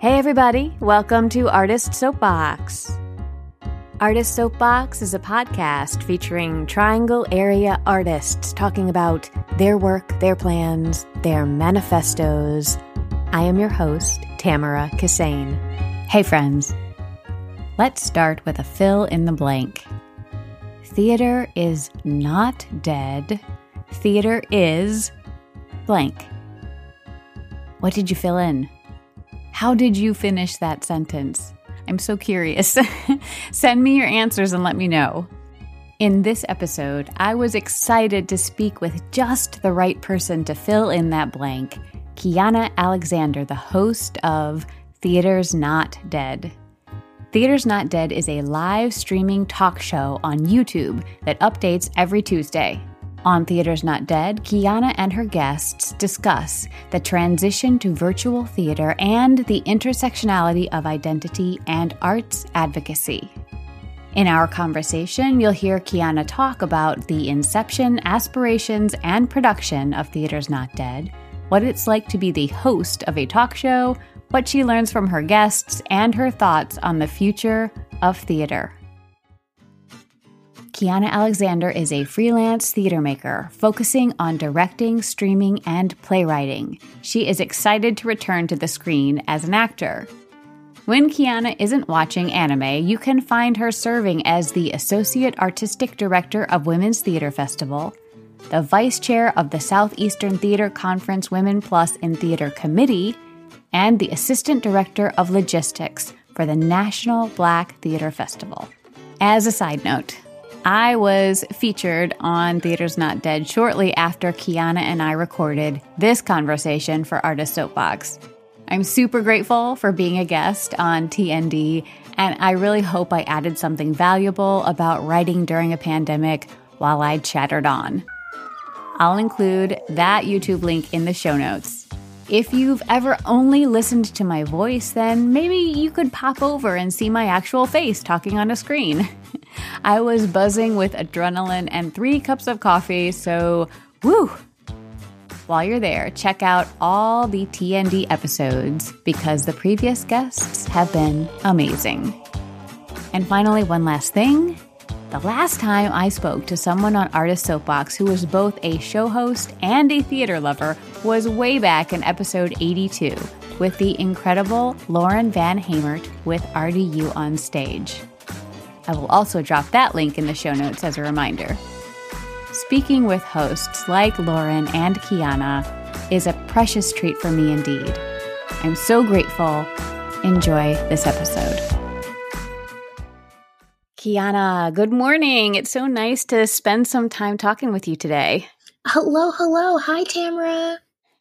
Hey everybody, welcome to Artist Soapbox. Artist Soapbox is a podcast featuring Triangle area artists talking about their work, their plans, their manifestos. I am your host, Tamara Kassane. Hey friends, let's start with a fill in the blank. Theater is not dead. Theater is blank. What did you fill in? How did you finish that sentence? I'm so curious. Send me your answers and let me know. In this episode, I was excited to speak with just the right person to fill in that blank, Kiana Alexander, the host of Theaters Not Dead. Theaters Not Dead is a live streaming talk show on YouTube that updates every Tuesday. On Theaters Not Dead, Kiana and her guests discuss the transition to virtual theater and the intersectionality of identity and arts advocacy. In our conversation, you'll hear Kiana talk about the inception, aspirations, and production of Theaters Not Dead, what it's like to be the host of a talk show, what she learns from her guests, and her thoughts on the future of theater. Kiana Alexander is a freelance theater maker focusing on directing, streaming, and playwriting. She is excited to return to the screen as an actor. When Kiana isn't watching anime, you can find her serving as the Associate Artistic Director of Women's Theater Festival, the Vice Chair of the Southeastern Theater Conference Women Plus in Theater Committee, and the Assistant Director of Logistics for the National Black Theater Festival. As a side note, I was featured on Theaters Not Dead shortly after Kiana and I recorded this conversation for Artist Soapbox. I'm super grateful for being a guest on TND, and I really hope I added something valuable about writing during a pandemic while I chattered on. I'll include that YouTube link in the show notes. If you've ever only listened to my voice, then maybe you could pop over and see my actual face talking on a screen. I was buzzing with adrenaline and 3 cups of coffee, so woo! While you're there, check out all the TND episodes because the previous guests have been amazing. And finally, one last thing. The last time I spoke to someone on Artist Soapbox who was both a show host and a theater lover was way back in episode 82 with the incredible Lauren Van Hamert with RDU on Stage. I will also drop that link in the show notes as a reminder. Speaking with hosts like Lauren and Kiana is a precious treat for me indeed. I'm so grateful. Enjoy this episode. Kiana, good morning. It's so nice to spend some time talking with you today. Hello. Hi, Tamara.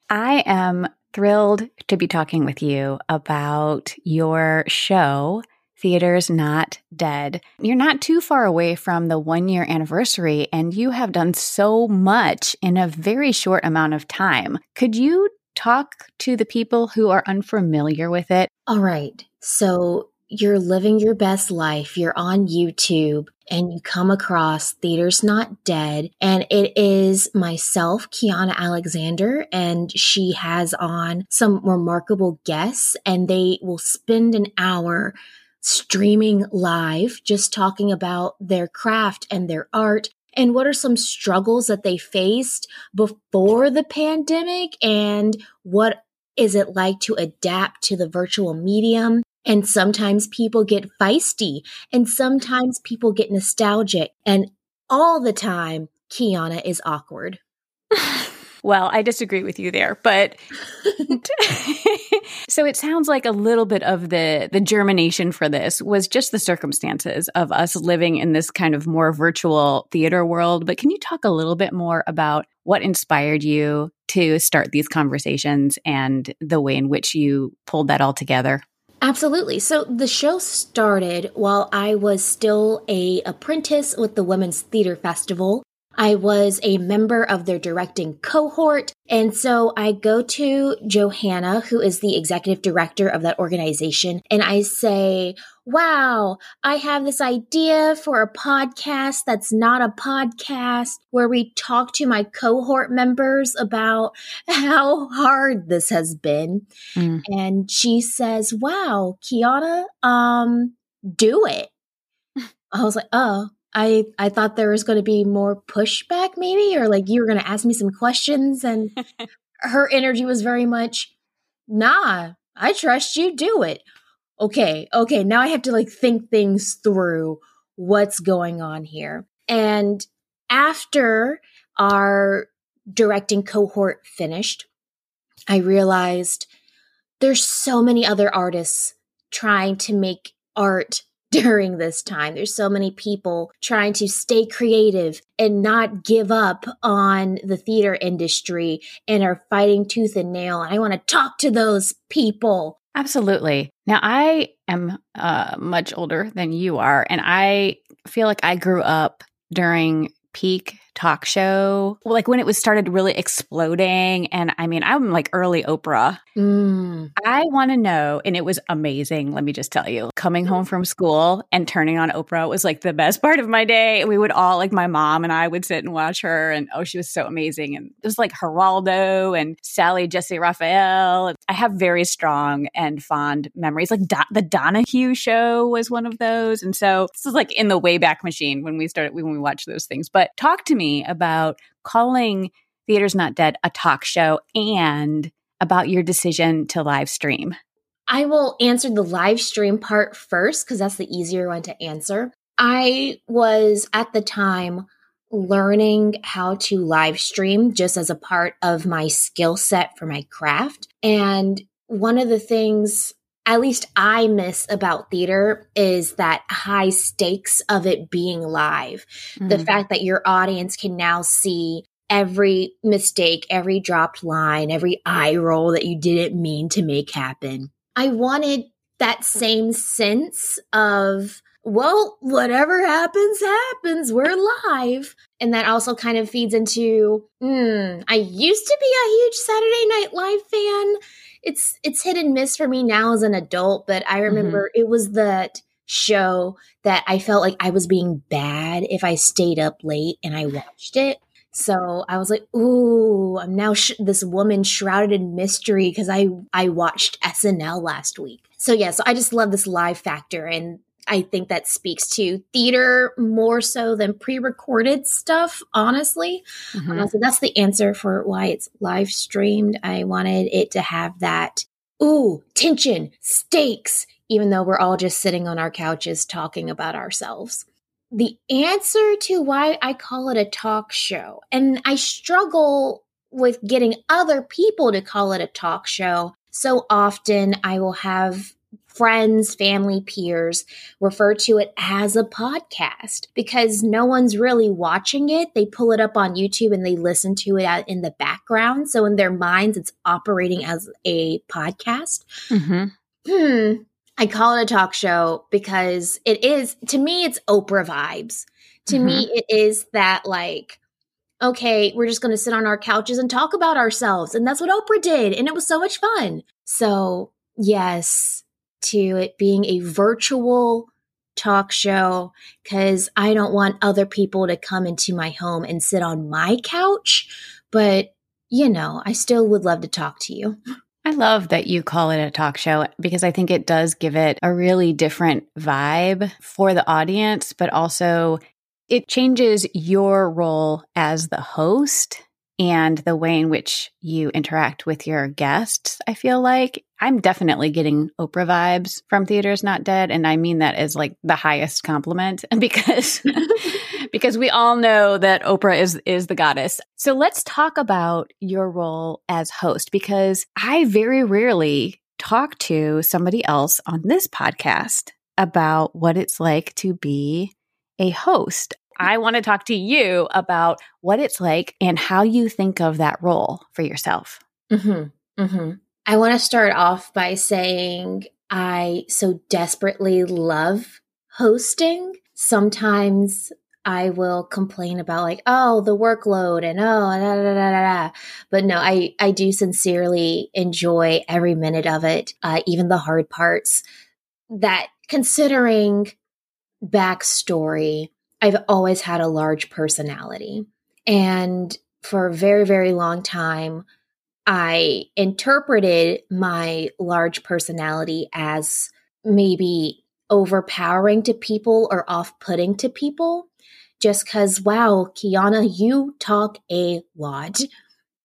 I am thrilled to be talking with you about your show, Theater's Not Dead. You're not too far away from the 1-year anniversary, and you have done so much in a very short amount of time. Could you talk to the people who are unfamiliar with it? All right. So you're living your best life. You're on YouTube, and you come across Theater's Not Dead, and it is myself, Kiana Alexander, and she has on some remarkable guests, and they will spend an hour streaming live, just talking about their craft and their art and what are some struggles that they faced before the pandemic and what is it like to adapt to the virtual medium. And sometimes people get feisty and sometimes people get nostalgic, and all the time Kiana is awkward. Well, I disagree with you there, but so it sounds like a little bit of the germination for this was just the circumstances of us living in this kind of more virtual theater world. But can you talk a little bit more about what inspired you to start these conversations and the way in which you pulled that all together? Absolutely. So the show started while I was still an apprentice with the Women's Theater Festival. I was a member of their directing cohort. And so I go to Johanna, who is the executive director of that organization, and I say, wow, I have this idea for a podcast that's not a podcast where we talk to my cohort members about how hard this has been. Mm. And she says, wow, Kiana, do it. I was like, oh, I thought there was going to be more pushback maybe, or like you were going to ask me some questions. And her energy was very much, nah, I trust you, do it. Okay. Now I have to like think things through what's going on here. And after our directing cohort finished, I realized there's so many other artists trying to make art during this time. There's so many people trying to stay creative and not give up on the theater industry and are fighting tooth and nail. I want to talk to those people. Absolutely. Now, I am much older than you are, and I feel like I grew up during peak talk show, like when it was started really exploding. And I mean, I'm like early Oprah. Mm. I want to know, and it was amazing, let me just tell you, coming home from school and turning on Oprah was like the best part of my day. We would all, like my mom and I would sit and watch her, and oh, she was so amazing. And it was like Geraldo and Sally Jesse Raphael. I have very strong and fond memories. Like the Donahue show was one of those. And so this is like in the Wayback Machine when we started, when we watched those things. But talk to me about calling Theaters Not Dead a talk show and about your decision to live stream. I will answer the live stream part first because that's the easier one to answer. I was at the time learning how to live stream just as a part of my skill set for my craft. And one of the things at least I miss about theater is that high stakes of it being live. Mm-hmm. The fact that your audience can now see every mistake, every dropped line, every eye roll that you didn't mean to make happen. I wanted that same sense of, well, whatever happens, happens. We're live. And that also kind of feeds into, I used to be a huge Saturday Night Live fan. It's hit and miss for me now as an adult, but I remember it was that show that I felt like I was being bad if I stayed up late and I watched it. So I was like, ooh, I'm now this woman shrouded in mystery because I watched SNL last week. So yeah, so I just love this live factor. And I think that speaks to theater more so than pre-recorded stuff, honestly. Mm-hmm. So that's the answer for why it's live streamed. I wanted it to have that, ooh, tension, stakes, even though we're all just sitting on our couches talking about ourselves. The answer to why I call it a talk show, and I struggle with getting other people to call it a talk show. So often I will have friends, family, peers refer to it as a podcast because no one's really watching it. They pull it up on YouTube and they listen to it out in the background. So in their minds, it's operating as a podcast. Mm-hmm. I call it a talk show because it is, to me, it's Oprah vibes. To me, it is that like, okay, we're just going to sit on our couches and talk about ourselves. And that's what Oprah did. And it was so much fun. So yes, to it being a virtual talk show because I don't want other people to come into my home and sit on my couch. But, you know, I still would love to talk to you. I love that you call it a talk show because I think it does give it a really different vibe for the audience, but also it changes your role as the host and the way in which you interact with your guests, I feel like. I'm definitely getting Oprah vibes from Theaters Not Dead, and I mean that as like the highest compliment because because we all know that Oprah is the goddess. So let's talk about your role as host because I very rarely talk to somebody else on this podcast about what it's like to be a host. I want to talk to you about what it's like and how you think of that role for yourself. I want to start off by saying I so desperately love hosting. Sometimes I will complain about like, oh, the workload and oh, da, da, da, da, da. But no, I do sincerely enjoy every minute of it, even the hard parts. That Considering backstory, I've always had a large personality. And for a very, very long time, I interpreted my large personality as maybe overpowering to people or off-putting to people. Just because, wow, Kiana, you talk a lot.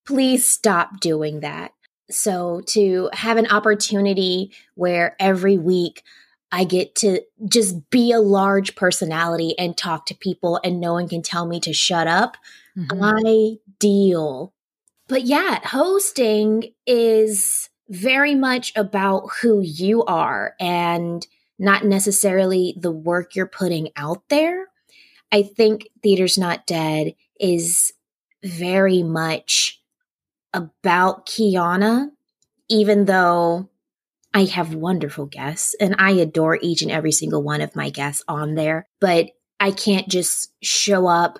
Please stop doing that. So to have an opportunity where every week I get to just be a large personality and talk to people and no one can tell me to shut up, ideal. But yeah, hosting is very much about who you are and not necessarily the work you're putting out there. I think Theaters Not Dead is very much about Kiana, even though I have wonderful guests and I adore each and every single one of my guests on there, but I can't just show up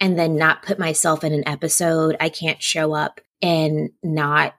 and then not put myself in an episode. I can't show up and not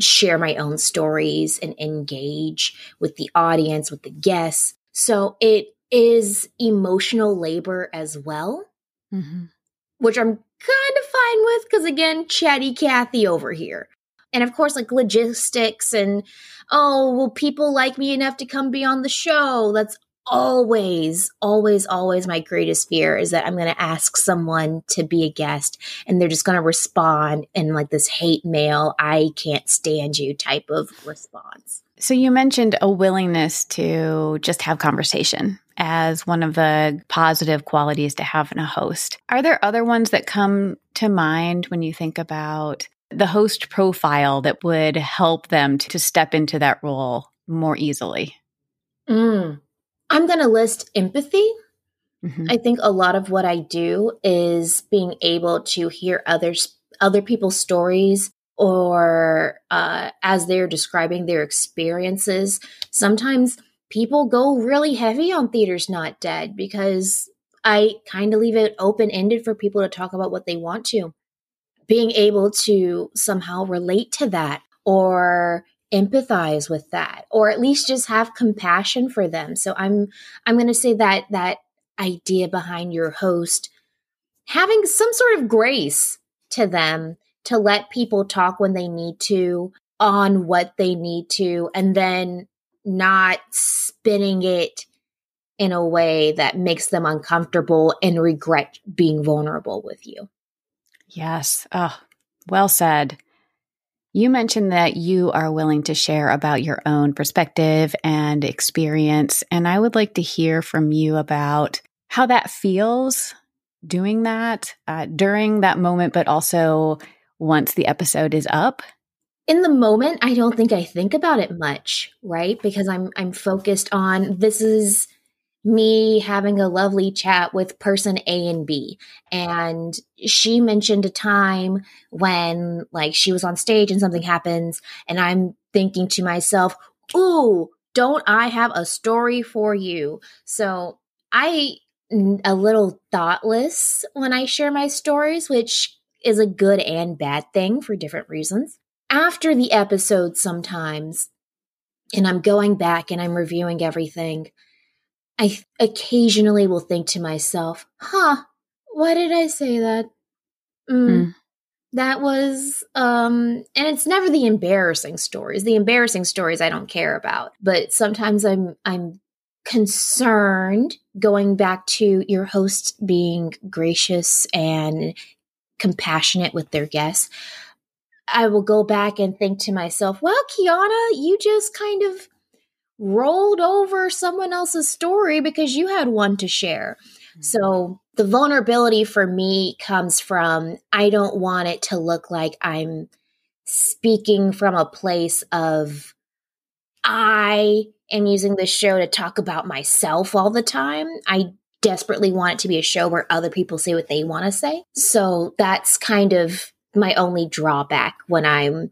share my own stories and engage with the audience, with the guests. So it is emotional labor as well, which I'm kind of fine with because, again, chatty Kathy over here. And of course, like logistics and, oh, will people like me enough to come be on the show? That's always, always, always my greatest fear is that I'm going to ask someone to be a guest and they're just going to respond in like this hate mail, I can't stand you type of response. So you mentioned a willingness to just have conversation as one of the positive qualities to have in a host. Are there other ones that come to mind when you think about the host profile that would help them to step into that role more easily? I'm going to list empathy. I think a lot of what I do is being able to hear other people's stories or as they're describing their experiences. Sometimes people go really heavy on Theaters Not Dead because I kind of leave it open-ended for people to talk about what they want to. Being able to somehow relate to that or empathize with that, or at least just have compassion for them. So I'm going to say that idea behind your host, having some sort of grace to them to let people talk when they need to, on what they need to, and then not spinning it in a way that makes them uncomfortable and regret being vulnerable with you. Yes. Oh, well said. You mentioned that you are willing to share about your own perspective and experience, and I would like to hear from you about how that feels doing that during that moment, but also once the episode is up. In the moment, I don't think I think about it much, right? Because I'm focused on this is me having a lovely chat with person A and B. And she mentioned a time when like she was on stage and something happens and I'm thinking to myself, ooh, don't I have a story for you? So I'm a little thoughtless when I share my stories, which is a good and bad thing for different reasons. After the episode sometimes, and I'm going back and I'm reviewing everything, I occasionally will think to myself, why did I say that? That was, and it's never the embarrassing stories. The embarrassing stories I don't care about, but sometimes I'm concerned, going back to your host being gracious and compassionate with their guests. I will go back and think to myself, well, Kiana, you just kind of rolled over someone else's story because you had one to share. So the vulnerability for me comes from, I don't want it to look like I'm speaking from a place of, I am using this show to talk about myself all the time. I desperately want it to be a show where other people say what they want to say. So that's kind of my only drawback when I'm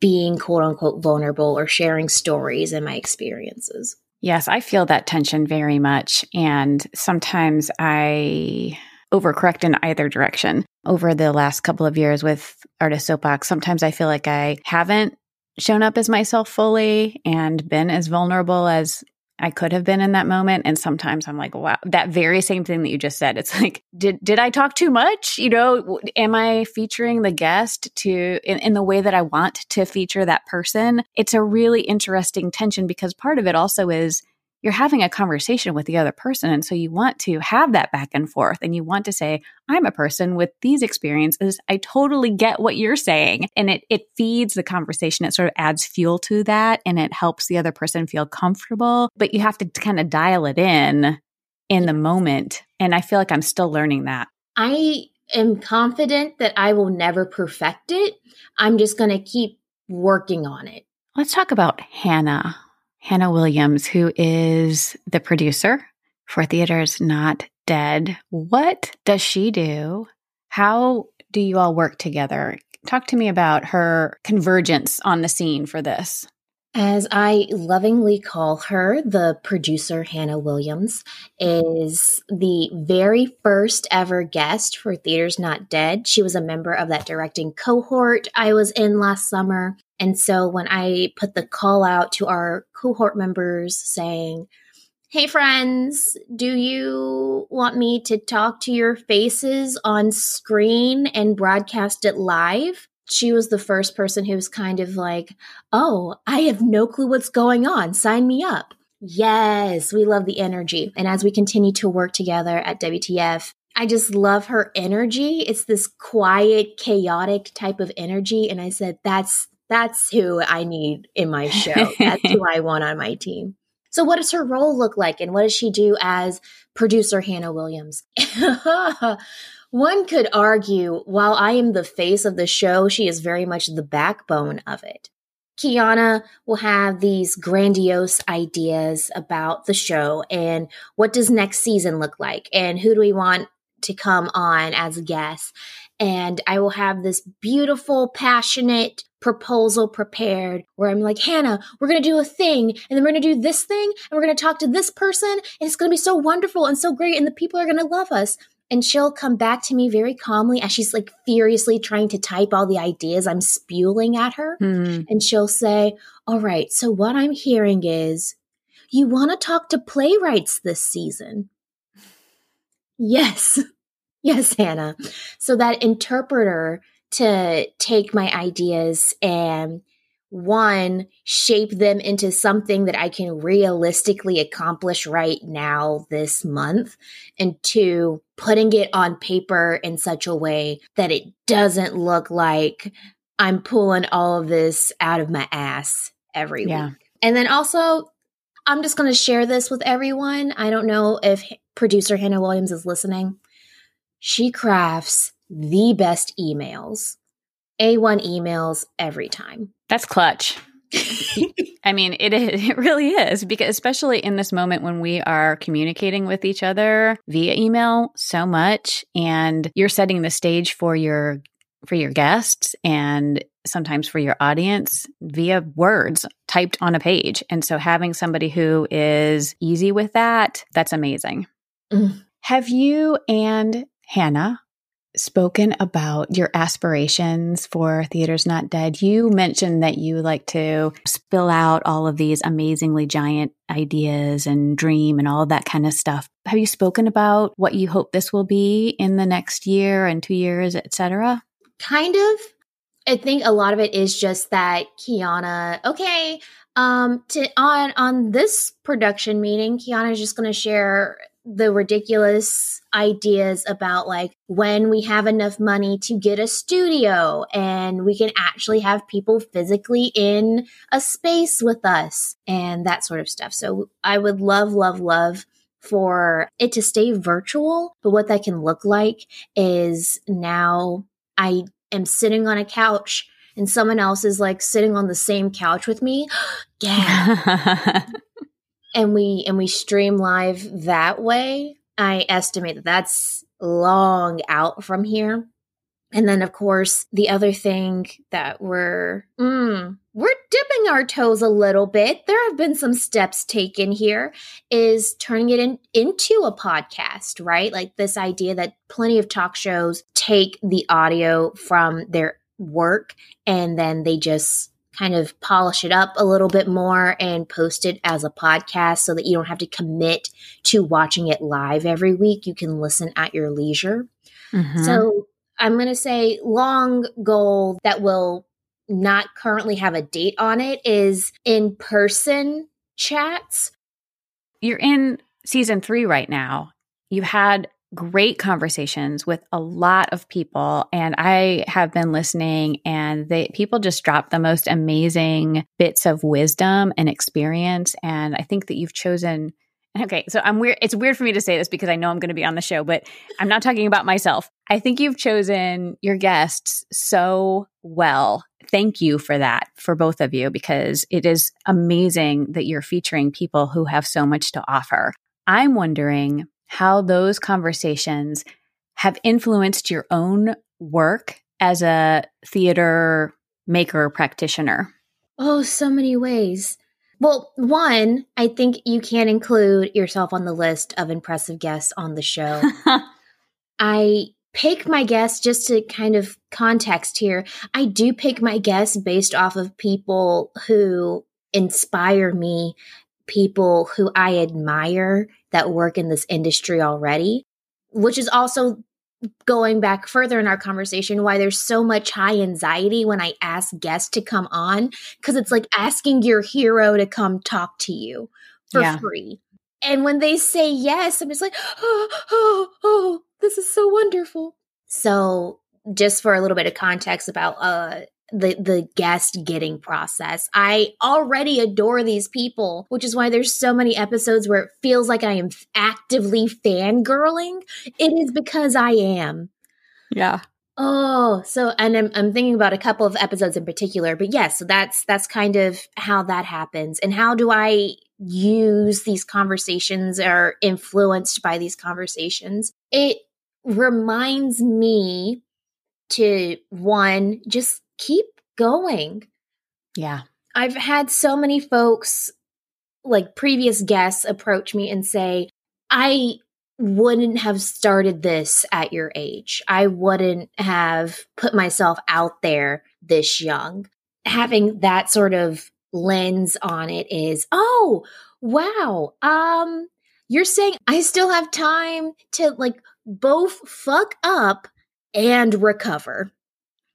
being quote unquote vulnerable or sharing stories and my experiences. Yes, I feel that tension very much. And sometimes I overcorrect in either direction. Over the last couple of years with Artist Soapbox, sometimes I feel like I haven't shown up as myself fully and been as vulnerable as I could have been in that moment. And sometimes I'm like, wow, that very same thing that you just said. It's like, did I talk too much? You know, am I featuring the guest to in the way that I want to feature that person? It's a really interesting tension because part of it also is you're having a conversation with the other person. And so you want to have that back and forth and you want to say, I'm a person with these experiences. I totally get what you're saying. And it feeds the conversation. It sort of adds fuel to that and it helps the other person feel comfortable, but you have to kind of dial it in the moment. And I feel like I'm still learning that. I am confident that I will never perfect it. I'm just going to keep working on it. Let's talk about Hannah Williams, who is the producer for Theaters Not Dead. What does she do? How do you all work together? Talk to me about her convergence on the scene for this. As I lovingly call her, the producer, Hannah Williams, is the very first ever guest for Theaters Not Dead. She was a member of that directing cohort I was in last summer. And so when I put the call out to our cohort members saying, hey, friends, do you want me to talk to your faces on screen and broadcast it live? She was the first person who was kind of like, oh, I have no clue what's going on. Sign me up. Yes, we love the energy. And as we continue to work together at WTF, I just love her energy. It's this quiet, chaotic type of energy. And I said, that's who I need in my show. That's who I want on my team. So what does her role look like? And what does she do as producer Hannah Williams? One could argue, while I am the face of the show, she is very much the backbone of it. Kiana will have these grandiose ideas about the show and what does next season look like and who do we want to come on as a guest. And I will have this beautiful, passionate proposal prepared where I'm like, Hannah, we're going to do a thing and then we're going to do this thing and we're going to talk to this person and it's going to be so wonderful and so great and the people are going to love us. And she'll come back to me very calmly as she's like furiously trying to type all the ideas I'm spewing at her. Mm. And she'll say, all right, so what I'm hearing is you want to talk to playwrights this season. Yes. Yes, Hannah. So that interpreter to take my ideas and one, shape them into something that I can realistically accomplish right now this month. And two, putting it on paper in such a way that it doesn't look like I'm pulling all of this out of my ass every week. And then also, I'm just going to share this with everyone. I don't know if producer Hannah Williams is listening. She crafts the best emails. A1 emails every time. That's clutch. I mean, it really is, because especially in this moment when we are communicating with each other via email so much and you're setting the stage for your guests and sometimes for your audience via words typed on a page. And so having somebody who is easy with that, that's amazing. Mm. Have you and Hannah spoken about your aspirations for Theaters Not Dead? You mentioned that you like to spill out all of these amazingly giant ideas and dream and all that kind of stuff. Have you spoken about what you hope this will be in the next year and 2 years, et cetera? Kind of. I think a lot of it is just that Kiana, on this production meeting, Kiana is just going to share the ridiculous ideas about like when we have enough money to get a studio and we can actually have people physically in a space with us and that sort of stuff. So I would love, love, love for it to stay virtual. But what that can look like is now I am sitting on a couch and someone else is like sitting on the same couch with me. Yeah. And we stream live that way. I estimate that that's long out from here. And then, of course, the other thing that we're dipping our toes a little bit. There have been some steps taken here is turning it into a podcast, right? Like this idea that plenty of talk shows take the audio from their work and then they just kind of polish it up a little bit more and post it as a podcast so that you don't have to commit to watching it live every week. You can listen at your leisure. Mm-hmm. So I'm going to say long goal that will not currently have a date on it is in-person chats. You're in season 3 right now. You had great conversations with a lot of people, and I have been listening, and people just drop the most amazing bits of wisdom and experience. And I think that you've chosen. Okay, so I'm weird. It's weird for me to say this because I know I'm going to be on the show, but I'm not talking about myself. I think you've chosen your guests so well. Thank you for that, for both of you, because it is amazing that you're featuring people who have so much to offer. I'm wondering how those conversations have influenced your own work as a theater maker practitioner. Oh, so many ways. Well, one, I think you can include yourself on the list of impressive guests on the show. I pick my guests, just to kind of context here, I do pick my guests based off of people who inspire me, people who I admire that work in this industry already, which is also going back further in our conversation, why there's so much high anxiety when I ask guests to come on, because it's like asking your hero to come talk to you for free. And when they say yes, I'm just like, oh, this is so wonderful. So just for a little bit of context about the guest getting process, I already adore these people, which is why there's so many episodes where it feels like I am actively fangirling. It is because I am. Yeah. Oh, so, and I'm thinking about a couple of episodes in particular, but yes, so that's kind of how that happens. And how do I use these conversations or influenced by these conversations? It reminds me to, one, just keep going. Yeah. I've had so many folks, like previous guests, approach me and say, I wouldn't have started this at your age. I wouldn't have put myself out there this young. Having that sort of lens on it is, oh, wow. You're saying I still have time to like both fuck up and recover.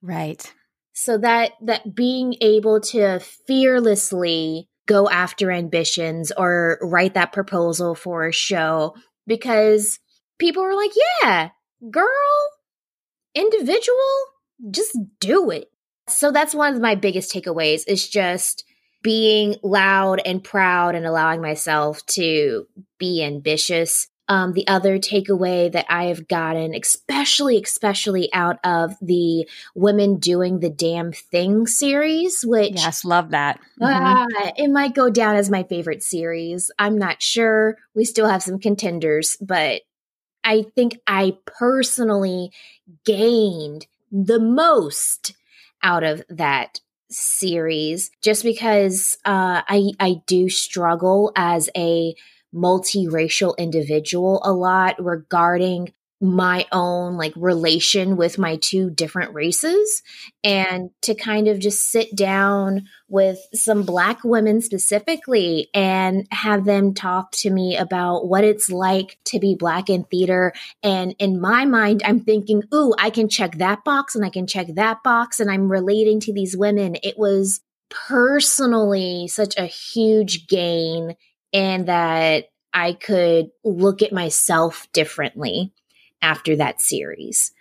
Right. So that being able to fearlessly go after ambitions or write that proposal for a show, because people were like, yeah, girl, individual, just do it. So that's one of my biggest takeaways, is just being loud and proud and allowing myself to be ambitious. The other takeaway that I have gotten, especially out of the Women Doing the Damn Thing series, which... Yes, love that. It might go down as my favorite series. I'm not sure. We still have some contenders, but I think I personally gained the most out of that series, just because I do struggle as a multiracial individual a lot regarding my own like relation with my two different races, and to kind of just sit down with some Black women specifically and have them talk to me about what it's like to be Black in theater. And in my mind, I'm thinking, ooh, I can check that box and I can check that box, and I'm relating to these women. It was personally such a huge gain, and that I could look at myself differently after that series.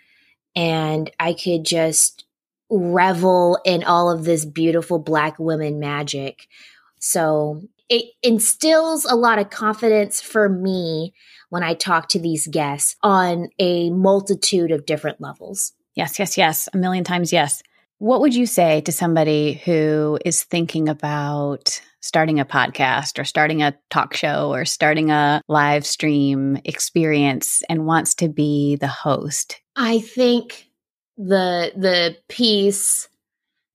And I could just revel in all of this beautiful Black women magic. So it instills a lot of confidence for me when I talk to these guests on a multitude of different levels. Yes, yes, yes. A million times yes. What would you say to somebody who is thinking about starting a podcast or starting a talk show or starting a live stream experience and wants to be the host? I think the piece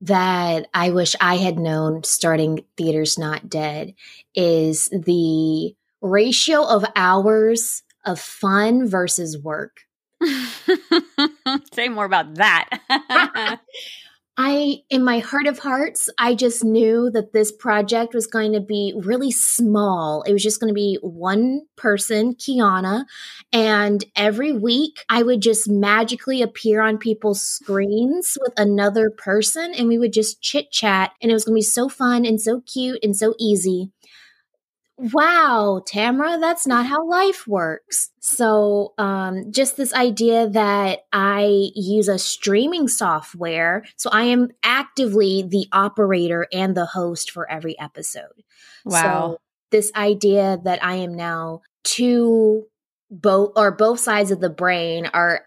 that I wish I had known starting Theaters Not Dead is the ratio of hours of fun versus work. Say more about that. in my heart of hearts, I just knew that this project was going to be really small. It was just going to be one person, Kiana, and every week I would just magically appear on people's screens with another person, and we would just chit chat, and it was going to be so fun and so cute and so easy. Wow, Tamara, that's not how life works. So just this idea that I use a streaming software. So I am actively the operator and the host for every episode. Wow. So this idea that I am now both sides of the brain are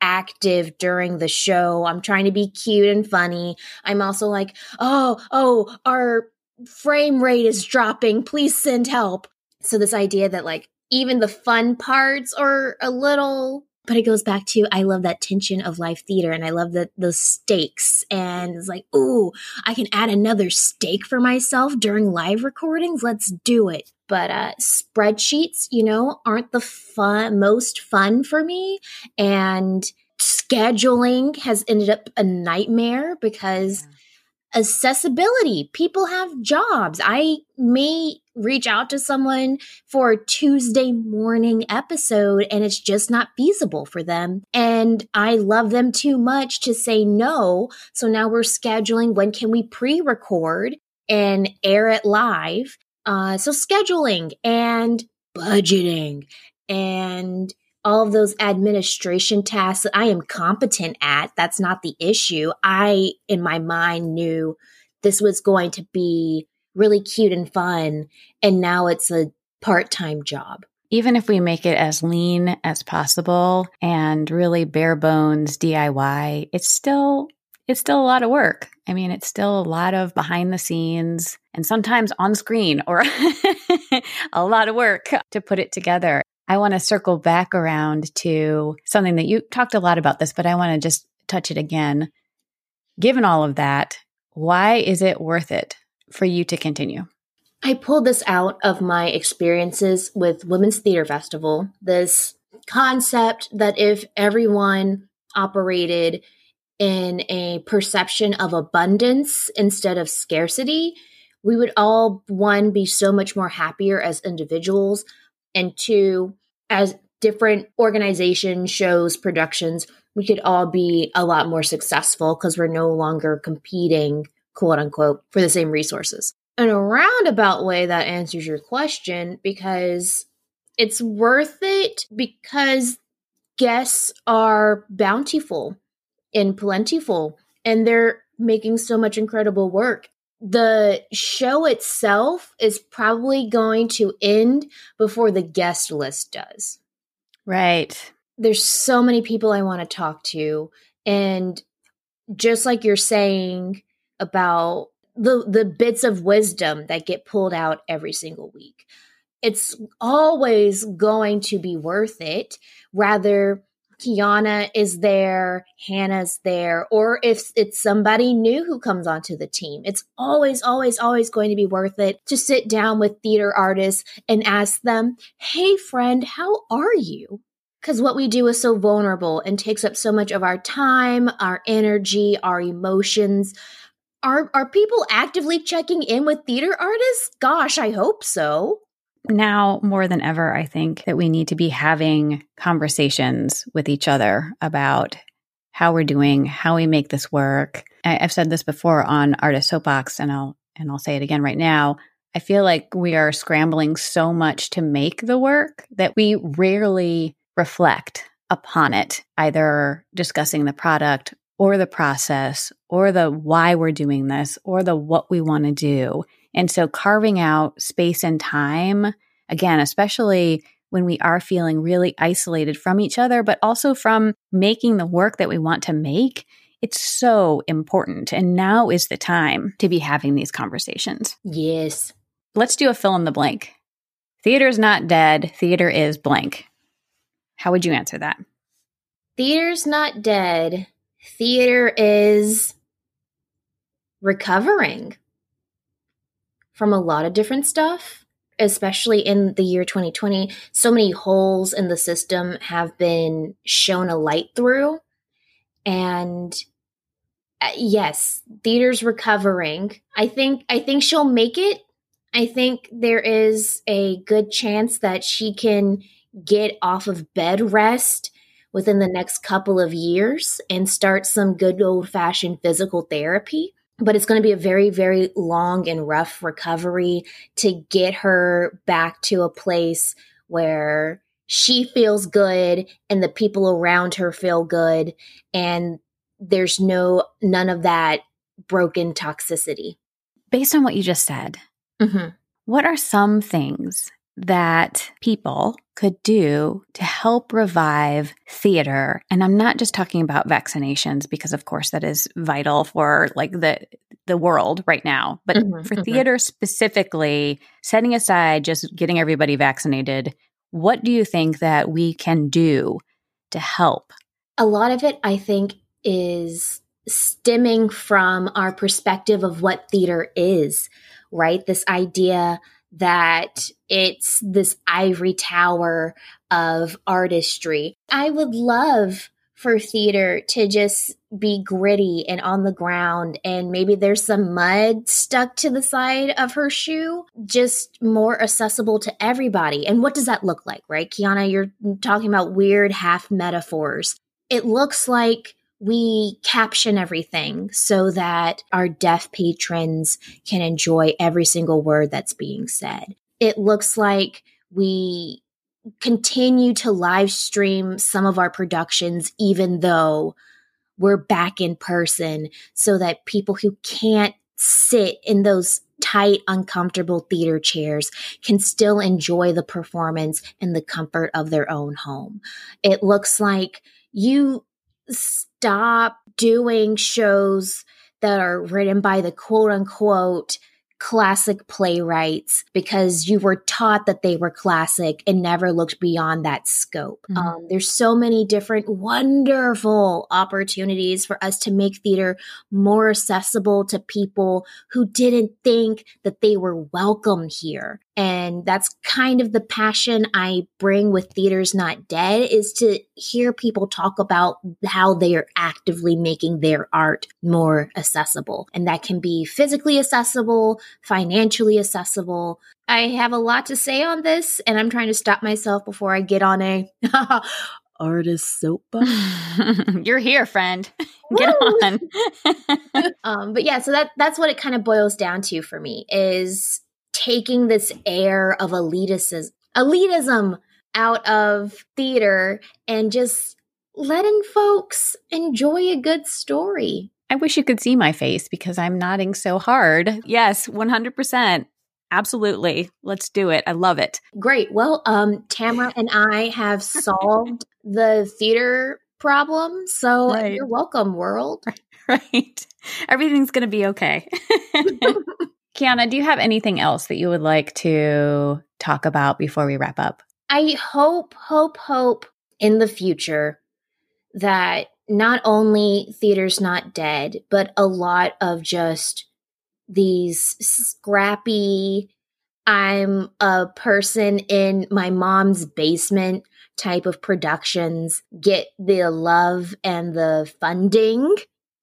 active during the show. I'm trying to be cute and funny. I'm also like, oh, our frame rate is dropping. Please send help. So this idea that like even the fun parts are a little, but it goes back to, I love that tension of live theater, and I love the stakes, and it's like, ooh, I can add another stake for myself during live recordings. Let's do it. But spreadsheets, aren't the most fun for me. And scheduling has ended up a nightmare because accessibility. People have jobs. I may reach out to someone for a Tuesday morning episode and it's just not feasible for them. And I love them too much to say no. So now we're scheduling when can we pre-record and air it live. So scheduling and budgeting and all of those administration tasks that I am competent at, that's not the issue. I, in my mind, knew this was going to be really cute and fun, and now it's a part-time job. Even if we make it as lean as possible and really bare bones DIY, it's still a lot of work. I mean, it's still a lot of behind the scenes and sometimes on screen or a lot of work to put it together. I want to circle back around to something that you talked a lot about this, but I want to just touch it again. Given all of that, why is it worth it for you to continue? I pulled this out of my experiences with Women's Theater Festival, this concept that if everyone operated in a perception of abundance instead of scarcity, we would all, one, be so much more happier as individuals, and two, as different organizations, shows, productions, we could all be a lot more successful because we're no longer competing, quote unquote, for the same resources. In a roundabout way, that answers your question, because it's worth it because guests are bountiful and plentiful, and they're making so much incredible work. The show itself is probably going to end before the guest list does. Right. There's so many people I want to talk to. And just like you're saying about the bits of wisdom that get pulled out every single week, it's always going to be worth it. Rather, Kiana is there, Hannah's there, or if it's somebody new who comes onto the team, it's always, always, always going to be worth it to sit down with theater artists and ask them, hey, friend, how are you? Because what we do is so vulnerable and takes up so much of our time, our energy, our emotions. Are people actively checking in with theater artists? Gosh, I hope so. Now more than ever, I think that we need to be having conversations with each other about how we're doing, how we make this work. I've said this before on Artist Soapbox, and I'll say it again right now. I feel like we are scrambling so much to make the work that we rarely reflect upon it, either discussing the product or the process or the why we're doing this or the what we want to do. And so carving out space and time, again, especially when we are feeling really isolated from each other, but also from making the work that we want to make, it's so important. And now is the time to be having these conversations. Yes. Let's do a fill in the blank. Theater's not dead. Theater is blank. How would you answer that? Theater's not dead. Theater is recovering from a lot of different stuff, especially in the year 2020. So many holes in the system have been shown a light through. And yes, theater's recovering. I think she'll make it. I think there is a good chance that she can get off of bed rest within the next couple of years and start some good old-fashioned physical therapy. But it's going to be a very, very long and rough recovery to get her back to a place where she feels good and the people around her feel good. And there's none of that broken toxicity. Based on what you just said, mm-hmm. what are some things that people could do to help revive theater? And I'm not just talking about vaccinations, because of course that is vital for like the world right now, but mm-hmm, for mm-hmm. theater specifically, setting aside just getting everybody vaccinated, what do you think that we can do to help? A lot of it, I think, is stemming from our perspective of what theater is, right? This idea that it's this ivory tower of artistry. I would love for theater to just be gritty and on the ground, and maybe there's some mud stuck to the side of her shoe, just more accessible to everybody. And what does that look like, right? Kiana, you're talking about weird half metaphors. It looks like we caption everything so that our deaf patrons can enjoy every single word that's being said. It looks like we continue to live stream some of our productions, even though we're back in person, so that people who can't sit in those tight, uncomfortable theater chairs can still enjoy the performance in the comfort of their own home. It looks like you stop doing shows that are written by the quote unquote classic playwrights because you were taught that they were classic and never looked beyond that scope. Mm-hmm. There's so many different wonderful opportunities for us to make theater more accessible to people who didn't think that they were welcome here. And that's kind of the passion I bring with Theaters Not Dead, is to hear people talk about how they are actively making their art more accessible. And that can be physically accessible, financially accessible. I have a lot to say on this, and I'm trying to stop myself before I get on a artist soapbox. You're here, friend. Get on. But yeah, so that's what it kind of boils down to for me, is taking this air of elitism out of theater and just letting folks enjoy a good story. I wish you could see my face because I'm nodding so hard. Yes, 100%. Absolutely. Let's do it. I love it. Great. Well, Tamara and I have solved the theater problem. So Right. You're welcome, world. Right. Everything's going to be okay. Kiana, do you have anything else that you would like to talk about before we wrap up? I hope in the future that not only Theater's Not Dead, but a lot of just these scrappy, I'm a person in my mom's basement type of productions get the love and the funding.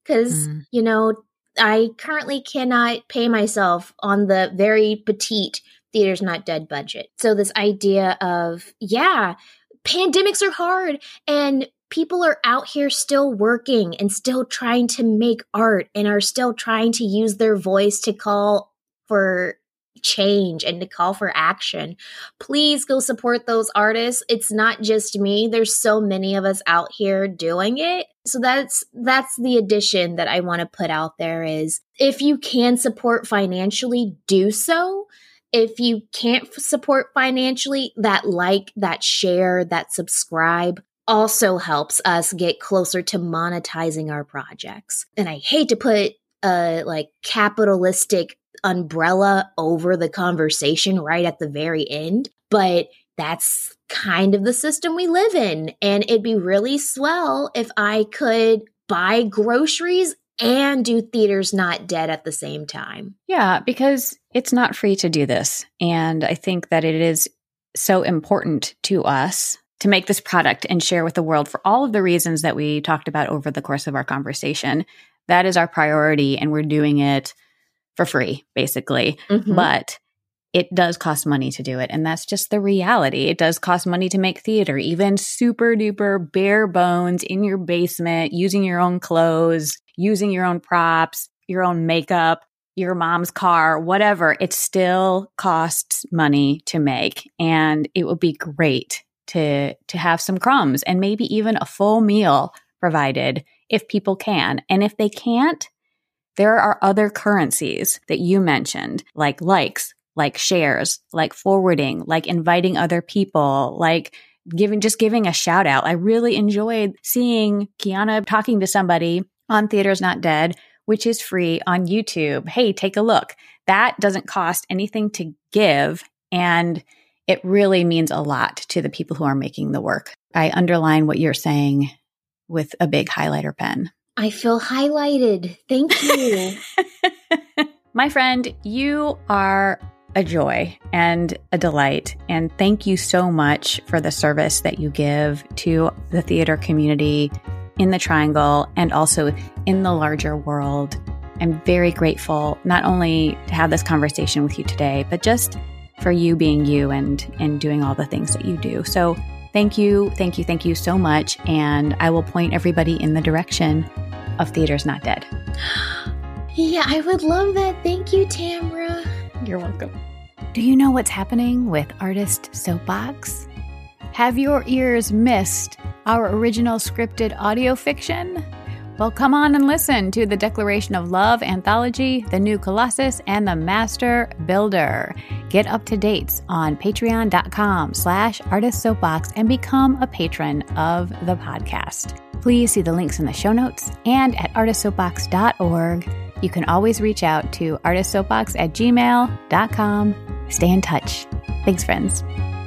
Because, you know, I currently cannot pay myself on the very petite Theaters Not Dead budget. So this idea of, yeah, pandemics are hard and people are out here still working and still trying to make art and are still trying to use their voice to call for change and to call for action. Please go support those artists. It's not just me. There's so many of us out here doing it. So that's the addition that I want to put out there, is if you can support financially, do so. If you can't support financially, that like, that share, that subscribe also helps us get closer to monetizing our projects. And I hate to put a capitalistic umbrella over the conversation right at the very end, but that's kind of the system we live in. And it'd be really swell if I could buy groceries and do Theaters Not Dead at the same time. Yeah, because it's not free to do this. And I think that it is so important to us to make this product and share with the world for all of the reasons that we talked about over the course of our conversation, That is our priority, and we're doing it for free, basically. Mm-hmm. But it does cost money to do it, and that's just the reality. It does cost money to make theater, even super duper bare bones in your basement, using your own clothes, using your own props, your own makeup, your mom's car, whatever. It still costs money to make, and it would be great to have some crumbs and maybe even a full meal provided if people can. And if they can't, there are other currencies that you mentioned, like likes, like shares, like forwarding, like inviting other people, like just giving a shout out. I really enjoyed seeing Kiana talking to somebody on Theaters Not Dead, which is free on YouTube. Hey, take a look. That doesn't cost anything to give, and it really means a lot to the people who are making the work. I underline what you're saying with a big highlighter pen. I feel highlighted. Thank you. My friend, you are a joy and a delight. And thank you so much for the service that you give to the theater community in the Triangle and also in the larger world. I'm very grateful not only to have this conversation with you today, but just for you being you and doing all the things that you do. So thank you, thank you, thank you so much. And I will point everybody in the direction of Theaters Not Dead. Yeah, I would love that. Thank you, Tamara. You're welcome. Do you know what's happening with Artist Soapbox? Have your ears missed our original scripted audio fiction? Well, come on and listen to the Declaration of Love Anthology, The New Colossus, and The Master Builder. Get up to dates on patreon.com/artistsoapbox and become a patron of the podcast. Please see the links in the show notes and at artistsoapbox.org. You can always reach out to artistsoapbox@gmail.com. Stay in touch. Thanks, friends.